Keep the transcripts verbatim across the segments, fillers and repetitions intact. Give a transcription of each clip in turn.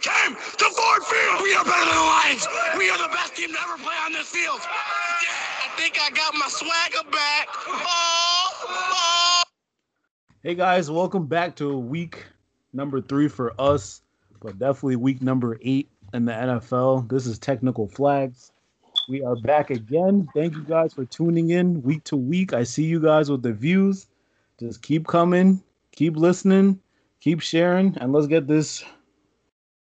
came to Ford Field. We are better than the Lions. We are the best team to ever play on this field. Yeah, I think I got my swagger back. Oh, oh. Hey, guys, welcome back to week number three for us, but definitely week number eight in the N F L. This is Technical Flags. We are back again. Thank you guys for tuning in week to week. I see you guys with the views. Just keep coming, keep listening, keep sharing, and let's get this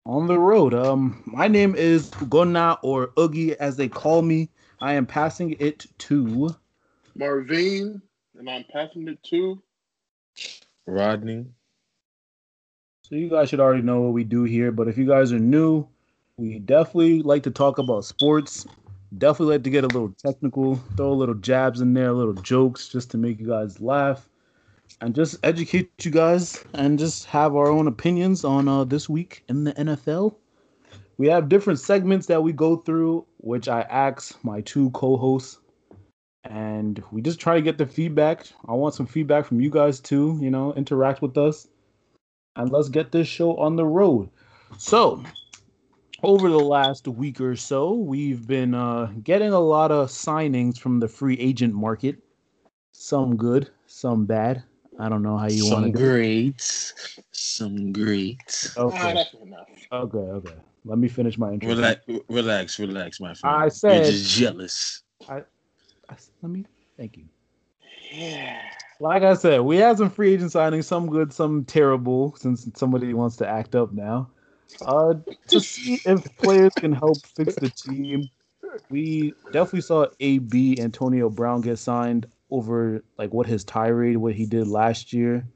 on the road. Um, my name is Gona, or Oogie, as they call me. I am passing it to Marvin, and I'm passing it to Rodney. So you guys should already know what we do here, but if you guys are new, we definitely like to talk about sports. Definitely like to get a little technical, throw little jabs in there, little jokes just to make you guys laugh and just educate you guys and just have our own opinions on uh, this week in the N F L. We have different segments that we go through, which I ask my two co-hosts, and we just try to get the feedback. I want some feedback from you guys too, you know, interact with us, and let's get this show on the road. So over the last week or so, we've been uh, getting a lot of signings from the free agent market. Some good, some bad. I don't know how you want to do it. Some greats. Some greats. Okay. No, okay, okay. Let me finish my intro. Relax, relax, relax, my friend. I said... You're just jealous. I, I, let me... Thank you. Yeah. Like I said, we had some free agent signings, some good, some terrible, since somebody wants to act up now. Uh, to see if players can help fix the team. We definitely saw A B Antonio Brown get signed over like what his tirade, what he did last year.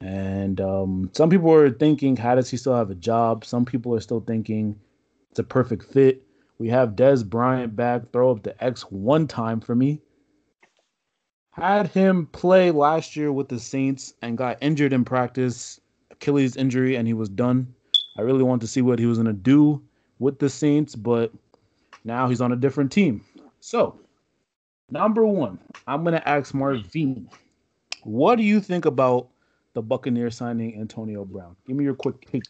And um, some people are thinking, how does he still have a job? Some people are still thinking it's a perfect fit. We have Dez Bryant back, throw up the X one time for me. Had him play last year with the Saints and got injured in practice, Achilles injury, and he was done. I really wanted to see what he was going to do with the Saints, but now he's on a different team. So, number one, I'm going to ask Marvin, what do you think about the Buccaneers signing Antonio Brown? Give me your quick pick.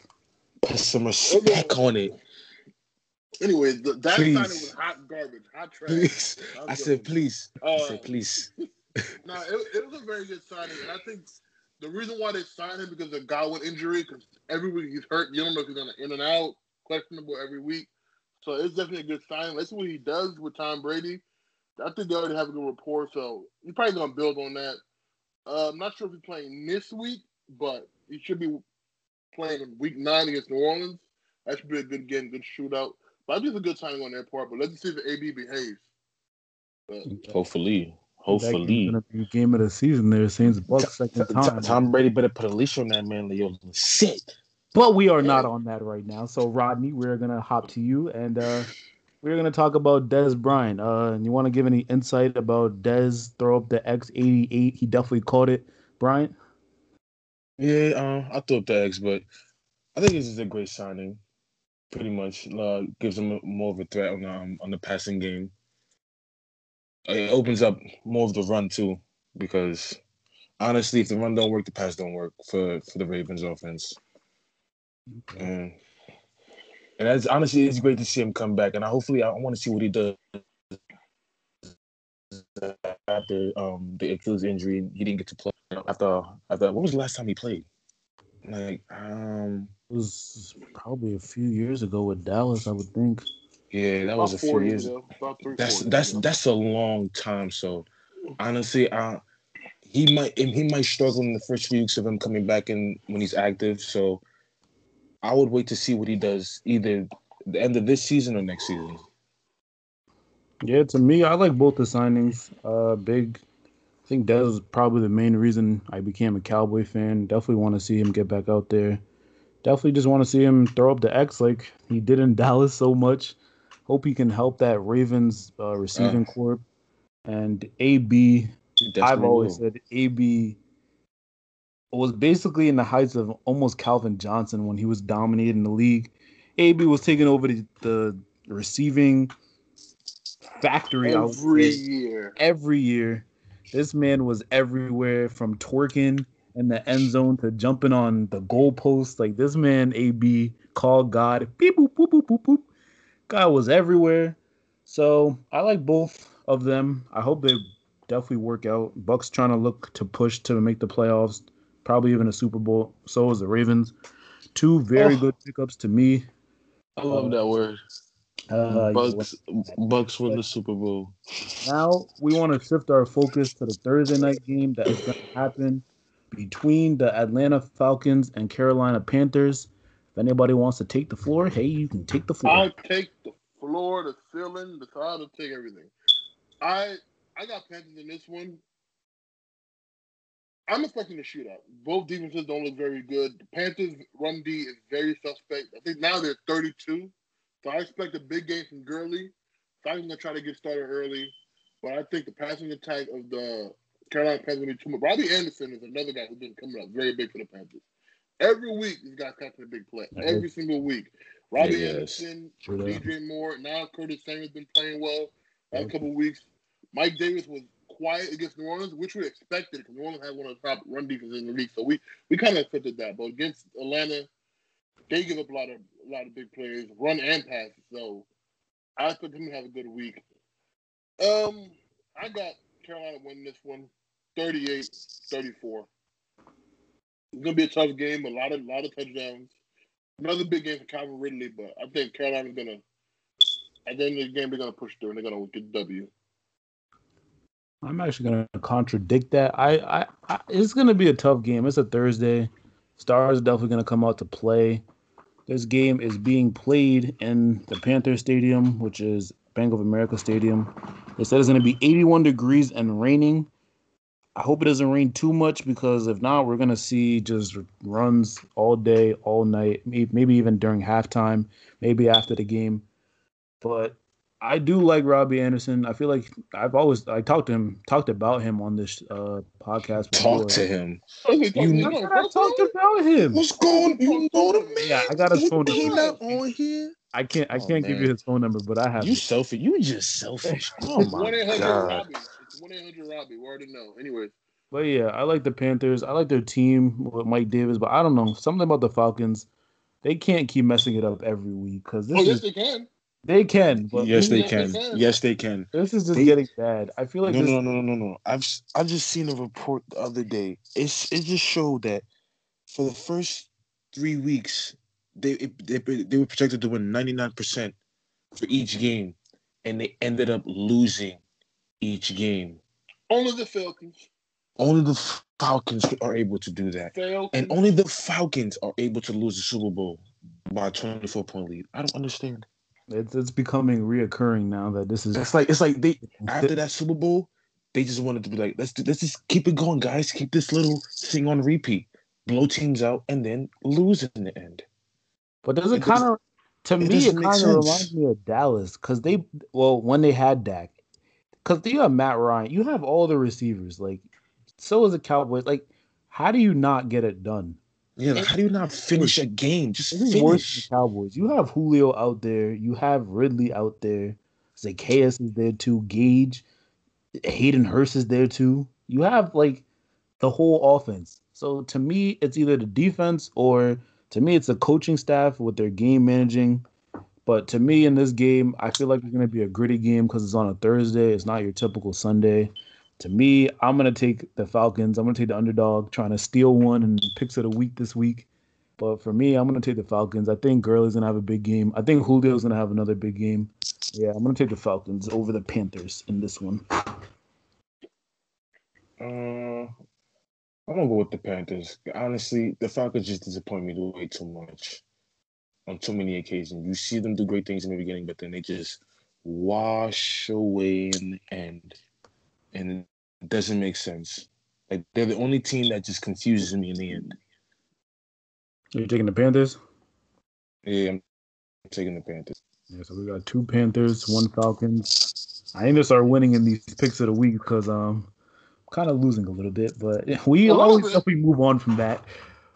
Put some respect on it. Anyway, the, that please. signing was hot garbage, hot trash. Please. I, I said, please. Uh, I said, please. No, nah, it, it was a very good signing, and I think the reason why they signed him because of Godwin injury, because every week he's hurt. You don't know if he's going to in and out, questionable every week. So it's definitely a good sign. Let's see what he does with Tom Brady. I think they already have a good rapport, so he's probably going to build on that. Uh, I'm not sure if he's playing this week, but he should be playing in week nine against New Orleans. That should be a good game, good shootout. But I think it's a good signing on their part, but let's see if A B behaves. But, Hopefully. Hopefully, it's gonna be game of the season. There seems Bucks second time. Tom Brady better put a leash on that man, Leo. Shit. But we are not on that right now. So Rodney, we're gonna hop to you, and uh, we're gonna talk about Dez Bryant. Uh, and you want to give any insight about Dez? Throw up the X eighty eight. He definitely caught it, Bryant. Yeah, um, I threw up the X, but I think this is a great signing. Pretty much uh, gives him more of a threat on the, um, on the passing game. It opens up more of the run, too, because, honestly, if the run don't work, the pass don't work for, for the Ravens' offense. Okay. And, and that's, honestly, it's great to see him come back, and I, hopefully I want to see what he does after um, the Achilles injury. He didn't get to play after, after – what was the last time he played? Like, um, it was probably a few years ago with Dallas, I would think. Yeah, that was a few years ago. That's that's that's a long time. So, honestly, uh, he might he might struggle in the first few weeks of him coming back and when he's active. So, I would wait to see what he does either the end of this season or next season. Yeah, to me, I like both the signings. Uh, big, I think that was probably the main reason I became a Cowboy fan. Definitely want to see him get back out there. Definitely just want to see him throw up the X like he did in Dallas so much. Hope he can help that Ravens uh, receiving uh, corps. And A B, I've always will. said A B was basically in the heights of almost Calvin Johnson when he was dominating the league. A B was taking over the, the receiving factory every year. Every year. This man was everywhere, from twerking in the end zone to jumping on the goalpost. Like, this man, A B, called God. Beep, boop, boop, boop, boop, boop. God was everywhere. So I like both of them. I hope they definitely work out. Bucks trying to look to push to make the playoffs, probably even a Super Bowl. So is the Ravens. Two very oh. good pickups to me. I love um, that word. Uh, Bucks, yeah, Bucks win the Super Bowl. Now we want to shift our focus to the Thursday night game that is going to happen between the Atlanta Falcons and Carolina Panthers. If anybody wants to take the floor, hey, you can take the floor. I'll take the floor, the ceiling, the crowd, I'll take everything. I I got Panthers in this one. I'm expecting a shootout. Both defenses don't look very good. The Panthers' run D is very suspect. I think now they're thirty-two. So I expect a big game from Gurley. So I'm going to try to get started early. But I think the passing attack of the Carolina Panthers will be too much. Robbie Anderson is another guy who's been coming up very big for the Panthers. Every week, this guy's catching a big play. Every single week. Robbie yes. Anderson, sure D J Moore, now Curtis Samuel's been playing well the last couple of weeks. Mike Davis was quiet against New Orleans, which we expected because New Orleans had one of the top run defenses in the league. So we, we kind of expected that. But against Atlanta, they give up a lot of a lot of big plays, run and pass. So I expect him to have a good week. Um, I got Carolina winning this one, thirty-eight thirty-four. It's gonna be a tough game. A lot of a lot of touchdowns. Another big game for Calvin Ridley, but I think Carolina's gonna at the end of the game they're gonna push through and they're gonna get the W. I'm actually gonna contradict that. I, I, I it's gonna be a tough game. It's a Thursday. Stars are definitely going to come out to play. This game is being played in the Panthers Stadium, which is Bank of America Stadium. They said it's going to be eighty-one degrees and raining. I hope it doesn't rain too much because if not, we're going to see just runs all day, all night, maybe even during halftime, maybe after the game. But I do like Robbie Anderson. I feel like I've always I talked to him, talked about him on this uh, podcast. Before. Talk to him. You, you know, I talked about him. What's going on? You know the man. Yeah, I got his phone number. Not on here. I can't. I oh, can't man. give you his phone number, but I have. You it. selfish. You just selfish. Oh my one eight hundred Robbie. It's one eight hundred Robbie. We already know. Anyways. But yeah, I like the Panthers. I like their team with Mike Davis, but I don't know something about the Falcons. They can't keep messing it up every week because this. Oh yes, is, they can. They can. But yes, they can. they can. Yes, they can. This is just they, getting bad. I feel like no, this... no, no, no, no, no. I've I just seen a report the other day. It's it just showed that for the first three weeks they it, they they were projected to win ninety-nine percent for each game, and they ended up losing each game. Only the Falcons. Only the Falcons are able to do that, Falcons. And only the Falcons are able to lose the Super Bowl by a twenty-four point lead. I don't understand. It's it's becoming reoccurring now that this is. It's like it's like they after that Super Bowl, they just wanted to be like, let's do, let's just keep it going, guys. Keep this little thing on repeat, blow teams out, and then lose in the end. But does it kind of to me? It kind of reminds me of Dallas because they well when they had Dak, because you have Matt Ryan, you have all the receivers. Like so is the Cowboys. Like how do you not get it done? Yeah, like, how do you not finish a game? Just this is worse than the Cowboys. You have Julio out there. You have Ridley out there. Zacchaeus is there too. Gage, Hayden Hurst is there too. You have like the whole offense. So to me, it's either the defense or to me, it's the coaching staff with their game managing. But to me, in this game, I feel like it's going to be a gritty game because it's on a Thursday. It's not your typical Sunday. To me, I'm going to take the Falcons. I'm going to take the underdog, trying to steal one in the picks of the week this week. But for me, I'm going to take the Falcons. I think Gurley's going to have a big game. I think Julio's going to have another big game. Yeah, I'm going to take the Falcons over the Panthers in this one. Uh, I'm going to go with the Panthers. Honestly, the Falcons just disappoint me way too much on too many occasions. You see them do great things in the beginning, but then they just wash away in the end. And it doesn't make sense. Like they're the only team that just confuses me in the end. Are you taking the Panthers? Yeah, I'm taking the Panthers. Yeah, so we got two Panthers, one Falcons. I ain't gonna start winning in these picks of the week because um, I'm kind of losing a little bit, but we always bit. we move on from that.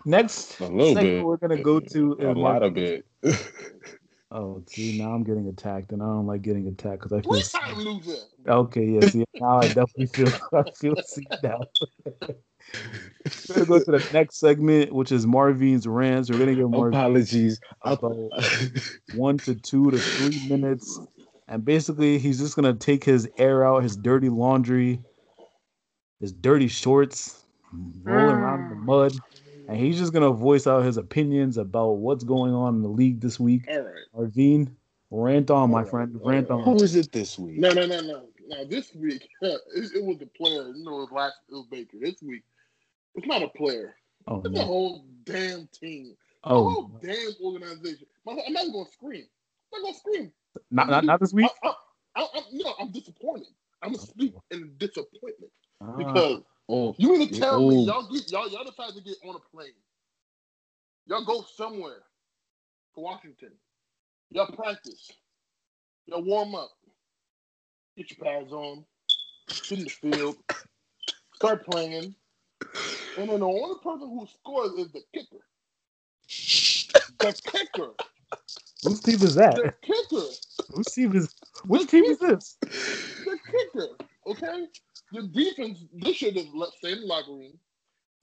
Next, a little bit. We're gonna go to a lot of it. Oh, see, now I'm getting attacked, and I don't like getting attacked because I feel. What time loser? Okay, yeah, see, now I definitely feel. I feel seen now. We're going to go to the next segment, which is Marvin's Rants. We're going to give Marvin apologies about one to two to three minutes. And basically, he's just going to take his air out, his dirty laundry, his dirty shorts, rolling around in the mud. And he's just going to voice out his opinions about what's going on in the league this week. All right. Marvin, rant on, my friend. Rant on. Who is it this week? No, no, no, no. Now, this week, it, it was the player. You know, it was last it was Baker. This week, it's not a player. Oh, it's no. The whole damn team. Oh. The whole damn organization. I'm not even going to scream. I'm not going to scream. Not, not, not this week? I, I, I, I, no, I'm disappointed. I'm going to speak in disappointment. Ah. Because oh. you mean to tell oh. me y'all, get, y'all, y'all decide to get on a plane. Y'all go somewhere to Washington. Y'all practice. Y'all warm up. Get your pads on. Get in the field. Start playing. And then the only person who scores is the kicker. The kicker. Whose team is that? The kicker. Whose team is? Which team is this? The kicker. Okay. Your defense. This should have left stay in the locker room.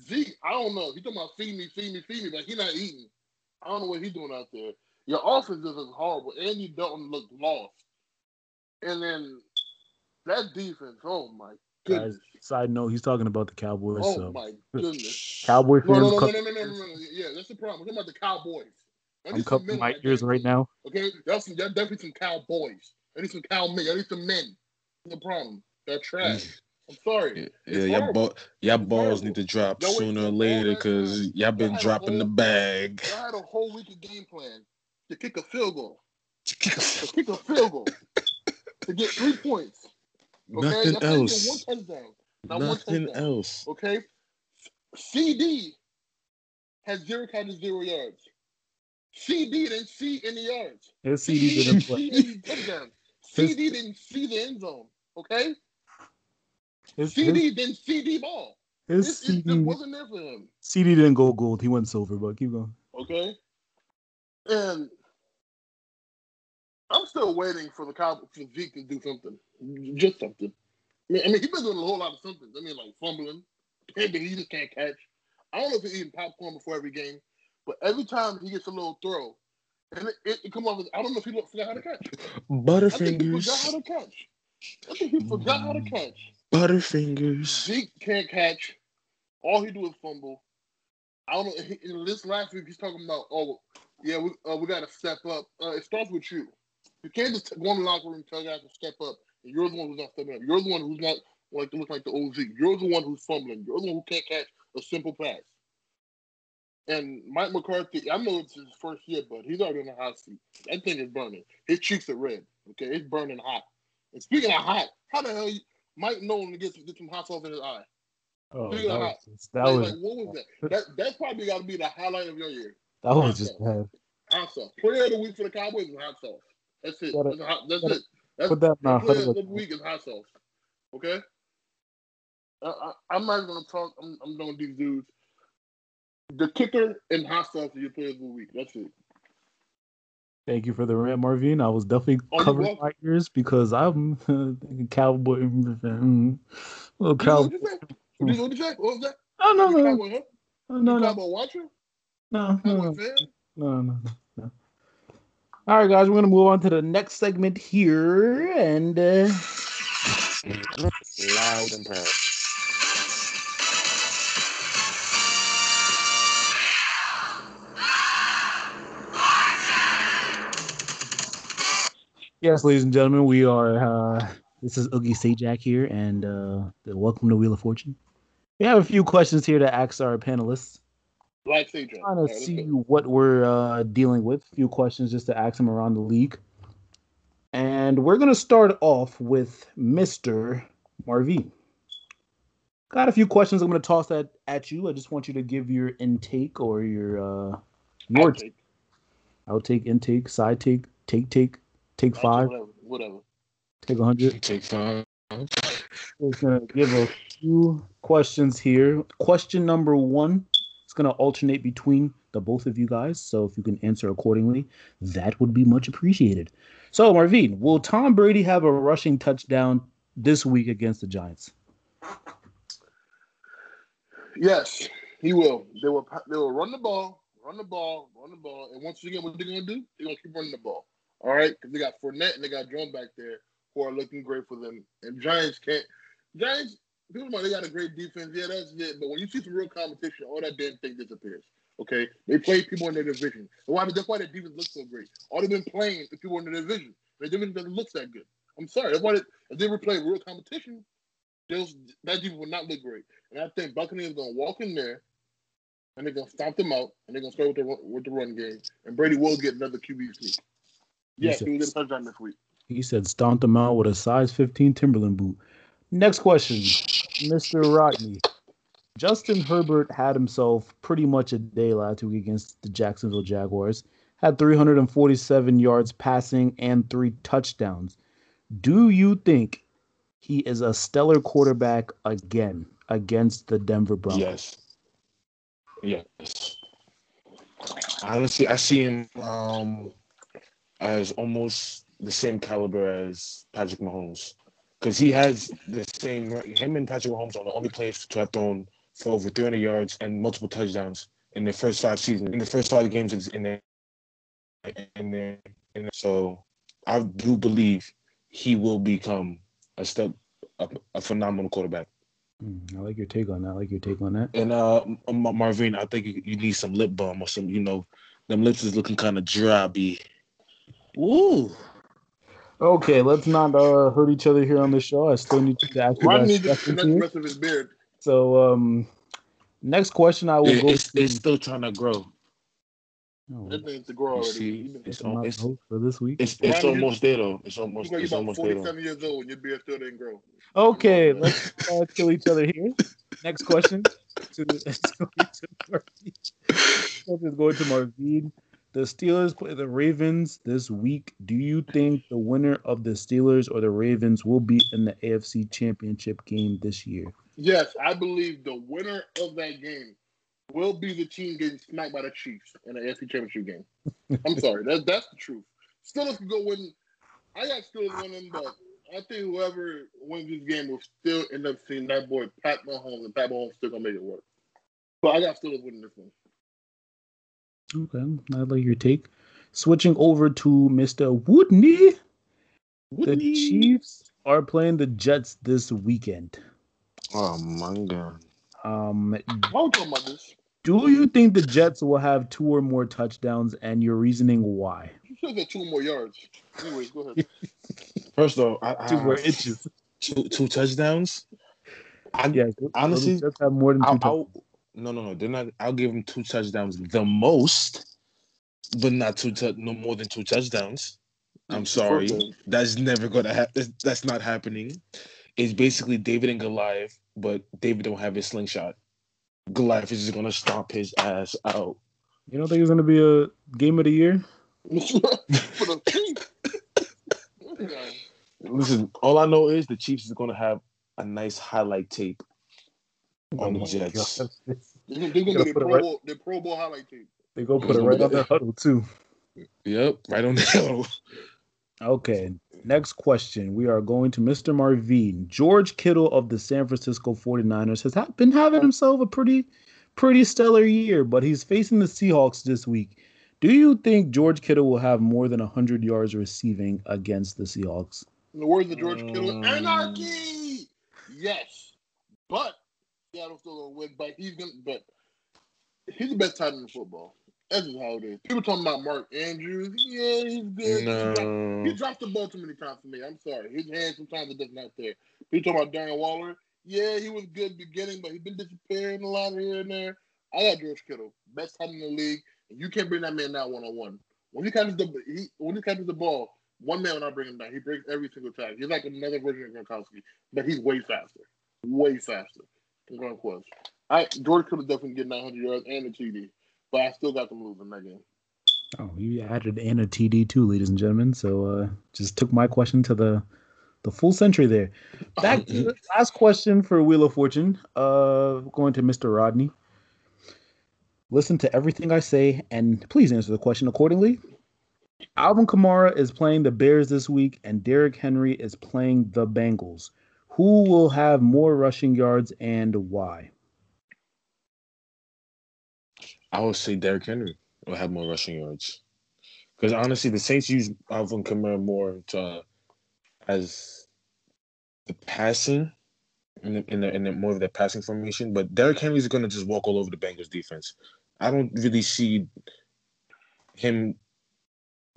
Zeke. I don't know. He's talking about feed me, feed me, feed me, but he's not eating. I don't know what he's doing out there. Your offense is horrible. Andy Dalton looked lost. And then that defense. Oh my goodness. Guys, side note, he's talking about the Cowboys. Oh so. my goodness. Cowboy fans. No, no, no, no, no, no, no, no, no. Yeah, that's the problem. We're talking about the Cowboys. I I'm covering my ears right now. Okay, y'all, some, y'all definitely some cowboys. I need some cow men. I need some men. No problem. They're trash. I'm sorry. Yeah, yeah y'all, ball, y'all balls need to drop y'all sooner or later because y'all been y'all dropping whole, the bag. Y'all had a whole week of game plan to kick a field goal. To kick a field goal. To get three points. Okay? Nothing y'all else. One touchdown. Not Nothing one touchdown. else. Okay? C D has zero catches, zero yards. C D didn't see any yards. His C D didn't play. C D didn't see the end zone. Okay? His, C D his, didn't see the ball. His it, C D it wasn't there for him. C D didn't go gold. He went silver, but keep going. Okay? And I'm still waiting for the Cowboys, for Zeke to do something. Just something. I mean, I mean, he's been doing a whole lot of somethings. I mean, like fumbling. Maybe he just can't catch. I don't know if he's eating popcorn before every game. But every time he gets a little throw, and it, it, it comes off, I don't know if he forgot how to catch. Butterfingers. I think he forgot how to catch. I think he forgot how to catch. Butterfingers. Zeke can't catch. All he do is fumble. I don't know. He, in this last week, he's talking about, oh, yeah, we uh, we got to step up. Uh, it starts with you. You can't just go in the locker room and tell guys to step up. And you're the one who's not stepping up. You're the one who's not like looking like the old Zeke. You're the one who's fumbling. You're the one who can't catch a simple pass. And Mike McCarthy, I know it's his first year, but he's already in the hot seat. That thing is burning. His cheeks are red. Okay, it's burning hot. And speaking of hot, how the hell you, Mike Nolan gets get some hot sauce in his eye? Oh, speaking that of hot, was, that like, was like, what was that? that? That's probably got to be the highlight of your year. That was hot just sauce. bad. Hot sauce. Player of the week for the Cowboys is hot sauce. That's it. Gotta, that's hot, that's gotta, it. That's put that now. Player of the week is hot sauce. Okay. I, I, I'm not gonna talk. I'm, I'm done with these dudes. The kicker and hostile to your players of the week. That's it. Thank you for the rant, Marvin. I was definitely oh, covering my ears because I'm a cowboy. Mm, little cowboy. What did you say? What did you say? What was that? Oh, no, no. Cowboy, huh? oh, no, no. Cowboy watcher? No, no, no. Fan? no, no, no. All right, guys, we're going to move on to the next segment here. And uh... loud and proud. Yes, ladies and gentlemen, we are, uh, this is Oogie Sajak here, and uh, welcome to Wheel of Fortune. We have a few questions here to ask our panelists. Like Sajak. Trying to right, see what we're uh, dealing with. A few questions just to ask them around the league. And we're going to start off with Mister Marvin. Got a few questions I'm going to toss that at you. I just want you to give your intake or your, uh, your outtake. Outtake, intake, side take, take, take. Take five. Whatever. whatever. Take a hundred. Take five. We're going to give a few questions here. Question number one. It's going to alternate between the both of you guys. So if you can answer accordingly, that would be much appreciated. So, Marvin, will Tom Brady have a rushing touchdown this week against the Giants? Yes, he will. They will. They will run the ball, run the ball, run the ball, and once again, what they're gonna do? They're gonna keep running the ball. All right, because they got Fournette and they got Jones back there, who are looking great for them. And Giants can't. Giants. People know they got a great defense. Yeah, that's it. But when you see some real competition, all that damn thing disappears. Okay, they play people in their division. Why? That's why their defense looks so great. All they've been playing is people in their division. Their defense doesn't look that good. I'm sorry. That's why they, if they were playing real competition, those that defense would not look great. And I think Buccaneers gonna walk in there, and they're gonna stomp them out, and they're gonna start with the with the run game. And Brady will get another Q B sneak. Yes, he will get a touchdown this week. He said stomp them out with a size fifteen Timberland boot. Next question, Mister Rodney. Justin Herbert had himself pretty much a day last week against the Jacksonville Jaguars. Had three hundred forty-seven yards passing and three touchdowns. Do you think he is a stellar quarterback again against the Denver Broncos? Yes. Yes. Honestly, I see him um, as almost the same caliber as Patrick Mahomes. Because he has the same – him and Patrick Mahomes are the only players to have thrown for over three hundred yards and multiple touchdowns in their first five seasons. In the first five games in there. In there, in there. So I do believe he will become a step, a, a phenomenal quarterback. Mm, I like your take on that. I like your take on that. And, uh, Marvin, I think you, you need some lip balm or some, you know, them lips is looking kind of drabby. Ooh. Okay, let's not uh, hurt each other here on the show. I still need to ask you guys. Rest of his beard. So, um, next question I will it, go. It's, it's still trying to grow. Oh. It needs to grow already. See, it's on, it's, for this week. It's, it's, it's almost there though. It's almost. It's almost there. You're forty-seven years old and your beard still didn't grow. Okay, let's uh, kill each other here. Next question. To let's go to Marvin. Let's go to Marvin. The Steelers play the Ravens this week. Do you think the winner of the Steelers or the Ravens will be in the A F C Championship game this year? Yes, I believe the winner of that game will be the team getting smacked by the Chiefs in the A F C Championship game. I'm sorry. That, that's the truth. Steelers can go win. I got Steelers winning, but I think whoever wins this game will still end up seeing that boy Pat Mahomes, and Pat Mahomes still going to make it work. But I got Steelers winning this one. Okay, I like your take. Switching over to Mister Woodney. Woodney. The Chiefs are playing the Jets this weekend. Oh, my God. Um, do you think the Jets will have two or more touchdowns, and your reasoning why? You should get two more yards. Anyways, go ahead. First of all, I, I, two more inches. Two, two touchdowns? I, yeah, honestly, the Jets have more than two I'll, touchdowns. I'll, No, no, no. They're not. I'll give them two touchdowns, the most, but not two. Tu- no more than two touchdowns. I'm sorry. That's never gonna happen. That's not happening. It's basically David and Goliath, but David don't have his slingshot. Goliath is just gonna stomp his ass out. You don't think it's gonna be a game of the year? Listen, all I know is the Chiefs is gonna have a nice highlight tape. On the Jets. They're going to put their Pro Bowl highlight tape. They go put it right on their huddle, too. Yep, right on the huddle. Okay, next question. We are going to Mister Marvin. George Kittle of the San Francisco forty-niners has been having himself a pretty pretty stellar year, but he's facing the Seahawks this week. Do you think George Kittle will have more than one hundred yards receiving against the Seahawks? In the words of George Kittle, anarchy! Yes, but Seattle's still gonna win, but he's gonna. But he's the best tight end in football. That's just how it is. People talking about Mark Andrews. Yeah, he's good. No. He dropped the ball too many times for me. I'm sorry. His hand sometimes it doesn't out there. People talking about Darren Waller. Yeah, he was good beginning, but he's been disappearing a lot here and there. I got George Kittle, best tight end in the league, and you can't bring that man down one on one. When he catches the he, when he catches the ball, one man will not bring him down. He breaks every single time. He's like another version of Gronkowski, but he's way faster, way faster. Quest. I George could have definitely get nine hundred yards and a T D, but I still got them losing that game. Oh, you added in a T D too, ladies and gentlemen. So uh, just took my question to the the full century there. Back to the last question for Wheel of Fortune. Uh, going to Mister Rodney. Listen to everything I say and please answer the question accordingly. Alvin Kamara is playing the Bears this week, and Derrick Henry is playing the Bengals. Who will have more rushing yards and why? I would say Derrick Henry will have more rushing yards. Because honestly, the Saints use Alvin Kamara more to, uh, as the passing in the, in the, in the more of the passing formation. But Derrick Henry's going to just walk all over the Bengals defense. I don't really see him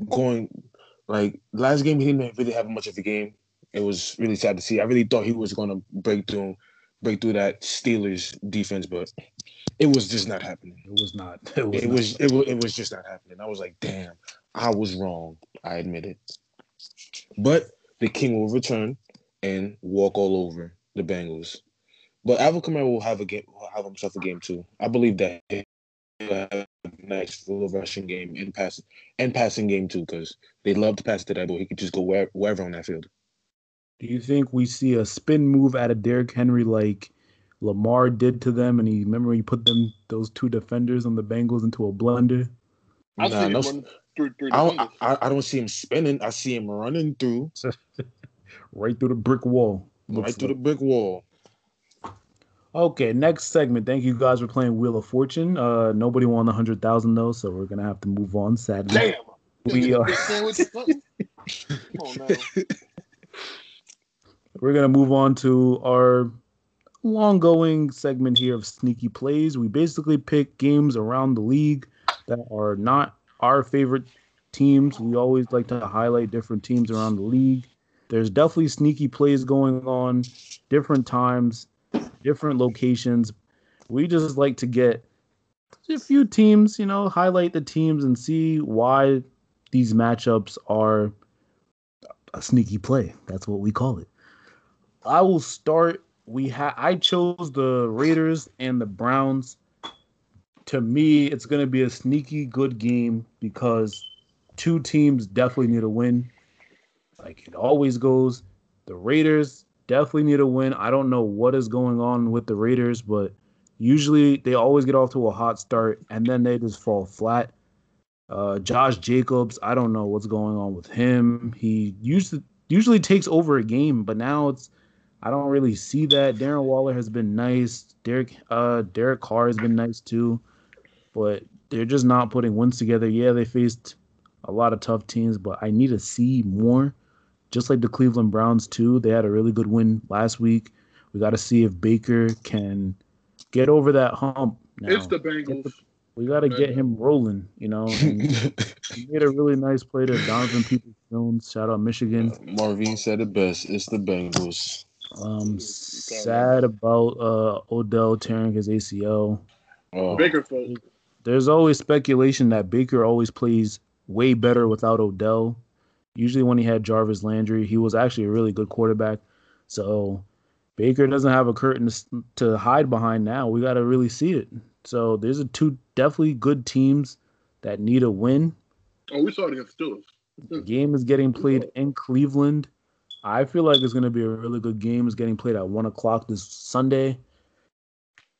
going like last game. He didn't really have much of a game. It was really sad to see. I really thought he was going to break through, break through that Steelers defense, but it was just not happening. It was not. It was. It not. was. It was, it was just not happening. I was like, damn. I was wrong. I admit it. But the king will return and walk all over the Bengals. But Alvin Kamara will have a game. Will have himself a game too. I believe that he'll have a nice full rushing game and passing and passing game too, because they love to pass to that boy. He could just go where, wherever on that field. Do you think we see a spin move out of Derrick Henry like Lamar did to them? And he remember he put them those two defenders on the Bengals into a blender. I'll nah, see no, one. Through, through I, I, I don't see him spinning. I see him running through. Right through the brick wall. Right through like. the brick wall. Okay, next segment. Thank you guys for playing Wheel of Fortune. Uh, nobody won one hundred thousand, though, so we're going to have to move on, sadly. Damn! We are... oh, no. We're going to move on to our long-going segment here of Sneaky Plays. We basically pick games around the league that are not our favorite teams. We always like to highlight different teams around the league. There's definitely sneaky plays going on, different times, different locations. We just like to get a few teams, you know, highlight the teams and see why these matchups are a sneaky play. That's what we call it. I will start. We ha- I chose the Raiders and the Browns. To me, it's going to be a sneaky good game because two teams definitely need a win. Like it always goes, the Raiders definitely need a win. I don't know what is going on with the Raiders, but usually they always get off to a hot start, and then they just fall flat. Uh, Josh Jacobs, I don't know what's going on with him. He usually, usually takes over a game, but now it's I don't really see that. Darren Waller has been nice. Derek, uh, Derek Carr has been nice too. But they're just not putting wins together. Yeah, they faced a lot of tough teams, but I need to see more. Just like the Cleveland Browns too. They had a really good win last week. We got to see if Baker can get over that hump now. It's the Bengals. We got to get him rolling, you know. And he made a really nice play to Donovan Peoples-Jones. Shout out Michigan. Marvin said it best. It's the Bengals. Um, sad about uh, Odell tearing his A C L. Oh. Baker. There's always speculation that Baker always plays way better without Odell. Usually when he had Jarvis Landry, he was actually a really good quarterback. So Baker doesn't have a curtain to hide behind now. We got to really see it. So there's a two definitely good teams that need a win. Oh, we saw it against Steelers. The game is getting played in Cleveland. I feel like it's going to be a really good game. It's getting played at one o'clock this Sunday.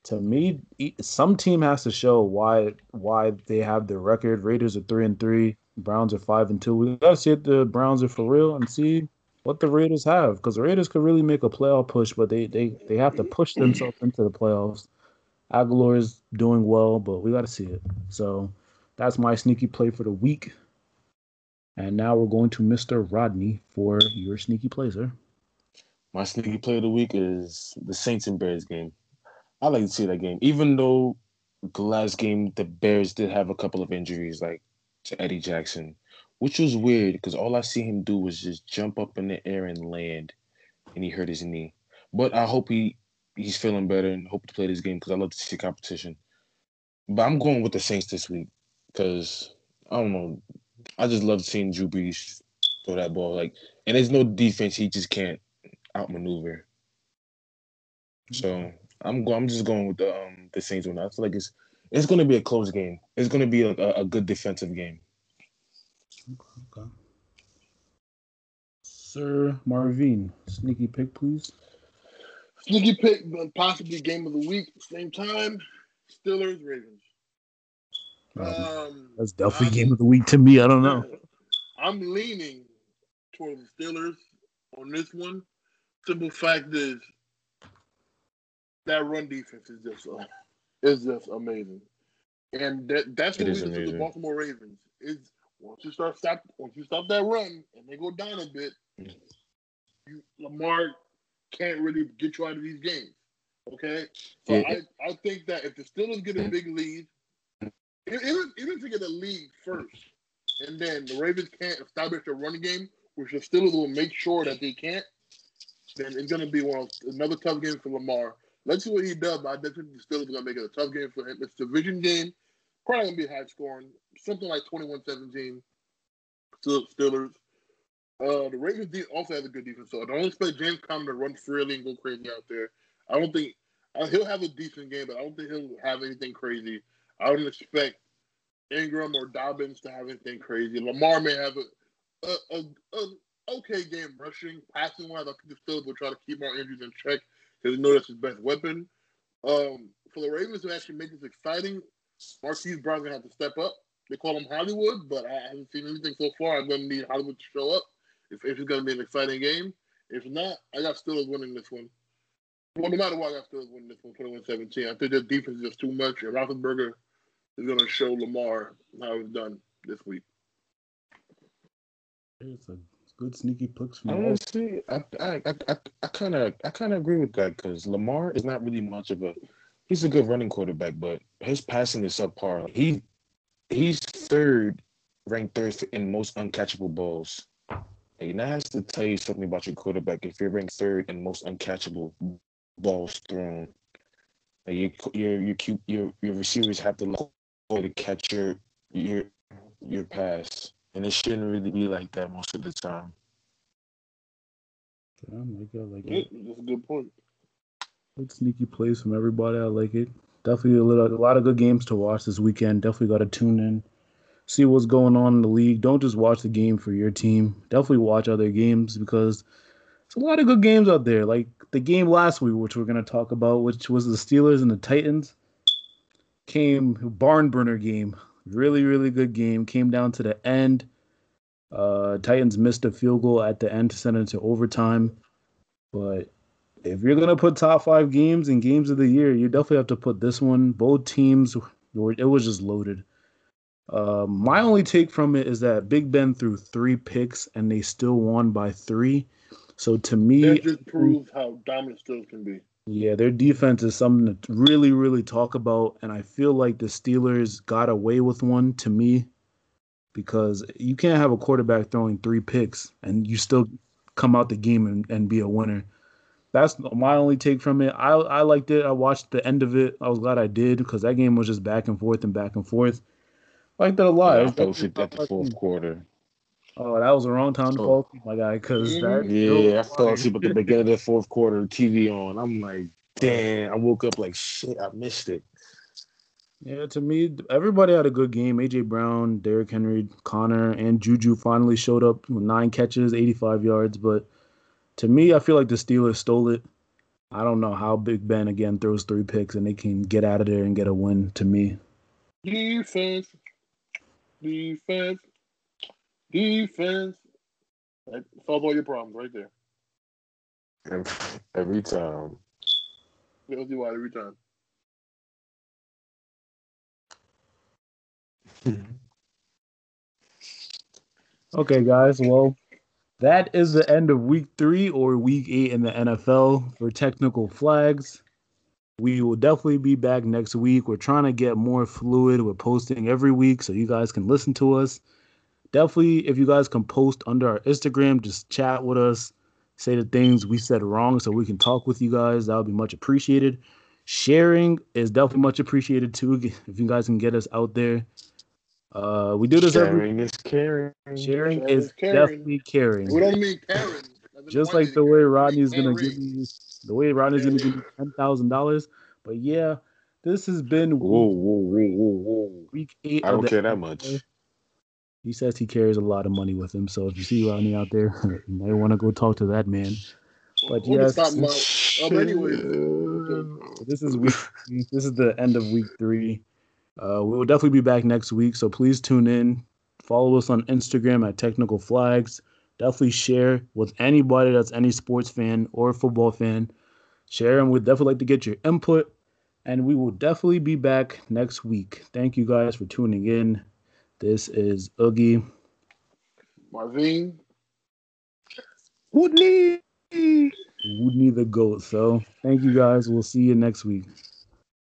To me, some team has to show why why they have their record. Raiders are three and three. Browns are five and two. We got to see if the Browns are for real and see what the Raiders have. Because the Raiders could really make a playoff push, but they, they, they have to push themselves into the playoffs. Aguilar is doing well, but we got to see it. So that's my sneaky play for the week. And now we're going to Mister Rodney for your sneaky play, sir. My sneaky play of the week is the Saints and Bears game. I like to see that game. Even though the last game, the Bears did have a couple of injuries, like to Eddie Jackson, which was weird because all I see him do was just jump up in the air and land, and he hurt his knee. But I hope he, he's feeling better and hope to play this game because I love to see competition. But I'm going with the Saints this week because, I don't know, I just love seeing Drew Brees throw that ball. Like, and there's no defense he just can't outmaneuver. So I'm go- I'm just going with the um, the Saints one. I feel like it's it's going to be a close game. It's going to be a, a, a good defensive game. Okay, okay. Sir Marvin, sneaky pick, please. Sneaky pick, but possibly game of the week. Same time, Steelers Ravens. Um, That's definitely I'm, game of the week to me. I don't know. I'm leaning towards the Steelers on this one. Simple fact is that run defense is just uh, is just amazing. And that, that's what we did to the Baltimore Ravens. It's once you start stop once you stop that run and they go down a bit, you, Lamar can't really get you out of these games. Okay? So yeah. I, I think that if the Steelers get a big lead, even even to get a lead first, and then the Ravens can't establish their running game, which the Steelers will make sure that they can't, then it's going to be one of, another tough game for Lamar. Let's see what he does, but I definitely think the Steelers are going to make it a tough game for him. It's a division game. Probably going to be high scoring, something like twenty-one seventeen Steelers. Uh, the Ravens also have a good defense, so I don't expect James Conner to run freely and go crazy out there. I don't think uh, – he'll have a decent game, but I don't think he'll have anything crazy. I wouldn't expect Ingram or Dobbins to have anything crazy. Lamar may have a, a, a, a okay game rushing, passing-wise. I think the Steelers will try to keep our injuries in check because they know that's his best weapon. Um, for the Ravens to actually make this exciting, Marquise Brown's going to have to step up. They call him Hollywood, but I haven't seen anything so far. I'm going to need Hollywood to show up if, if it's going to be an exciting game. If not, I got Steelers winning this one. Well, no matter what, I got Steelers winning this one, twenty-one seventeen. I think their defense is just too much, and Roethlisberger is going to show Lamar how it's done this week. It's a good sneaky picks for me. Honestly, I I I I kind of I kind of agree with that because Lamar is not really much of a. He's a good running quarterback, but his passing is subpar. He he's third, ranked third in most uncatchable balls. And that has to tell you something about your quarterback. If you're ranked third in most uncatchable balls thrown, like your your your cute, your your receivers have to look to catch your your your pass, and it shouldn't really be like that most of the time. Yeah, I like it. I like it. That's a good point. Good sneaky plays from everybody. I like it. Definitely a, little, a lot of good games to watch this weekend. Definitely got to tune in, see what's going on in the league. Don't just watch the game for your team. Definitely watch other games because there's a lot of good games out there. Like the game last week, which we're going to talk about, which was the Steelers and the Titans, came a barn burner game. Really, really good game. Came down to the end. Uh, Titans missed a field goal at the end to send it to overtime. But if you're going to put top five games and games of the year, you definitely have to put this one. Both teams, it was just loaded. Uh, my only take from it is that Big Ben threw three picks and they still won by three. So to me, that just proves how dominant Steelers can be. Yeah, their defense is something to really, really talk about, and I feel like the Steelers got away with one to me because you can't have a quarterback throwing three picks and you still come out the game and, and be a winner. That's my only take from it. I, I liked it. I watched the end of it. I was glad I did because that game was just back and forth and back and forth. I liked that a lot. Yeah, I thought it at the fourth quarter. Oh, that was the wrong time to call, my guy. Cause that yeah, I fell asleep at the beginning of the fourth quarter, T V on. I'm like, damn, I woke up like, shit, I missed it. Yeah, to me, everybody had a good game. A J Brown, Derrick Henry, Connor, and Juju finally showed up with nine catches, eighty-five yards. But to me, I feel like the Steelers stole it. I don't know how Big Ben, again, throws three picks and they can get out of there and get a win to me. Defense. Defense. Defense. That solves all your problems right there. Every time. It'll do every time. Okay, guys. Well, that is the end of week three or week eight in the N F L for Technical Flags. We will definitely be back next week. We're trying to get more fluid. We're posting every week so you guys can listen to us. Definitely, if you guys can post under our Instagram, just chat with us, say the things we said wrong so we can talk with you guys. That would be much appreciated. Sharing is definitely much appreciated, too, if you guys can get us out there. Uh, we do this sharing every Sharing is caring. Sharing, sharing is, is caring. Definitely caring. We don't mean caring. Just like the way Rodney's going to give you the way Rodney's going to give you ten thousand dollars. But, yeah, this has been week, whoa, whoa, whoa, whoa. week eight. I don't care that much. He says he carries a lot of money with him, so if you see Rodney out there, you might want to go talk to that man. But yes, oh, but anyway, this is week. This is the end of week three. Uh, we will definitely be back next week, so please tune in. Follow us on Instagram at Technical Flags. Definitely share with anybody that's any sports fan or football fan. Share, and we'd definitely like to get your input. And we will definitely be back next week. Thank you guys for tuning in. This is Oogie. Marvin. Woodney. Woodney the goat. So thank you guys. We'll see you next week.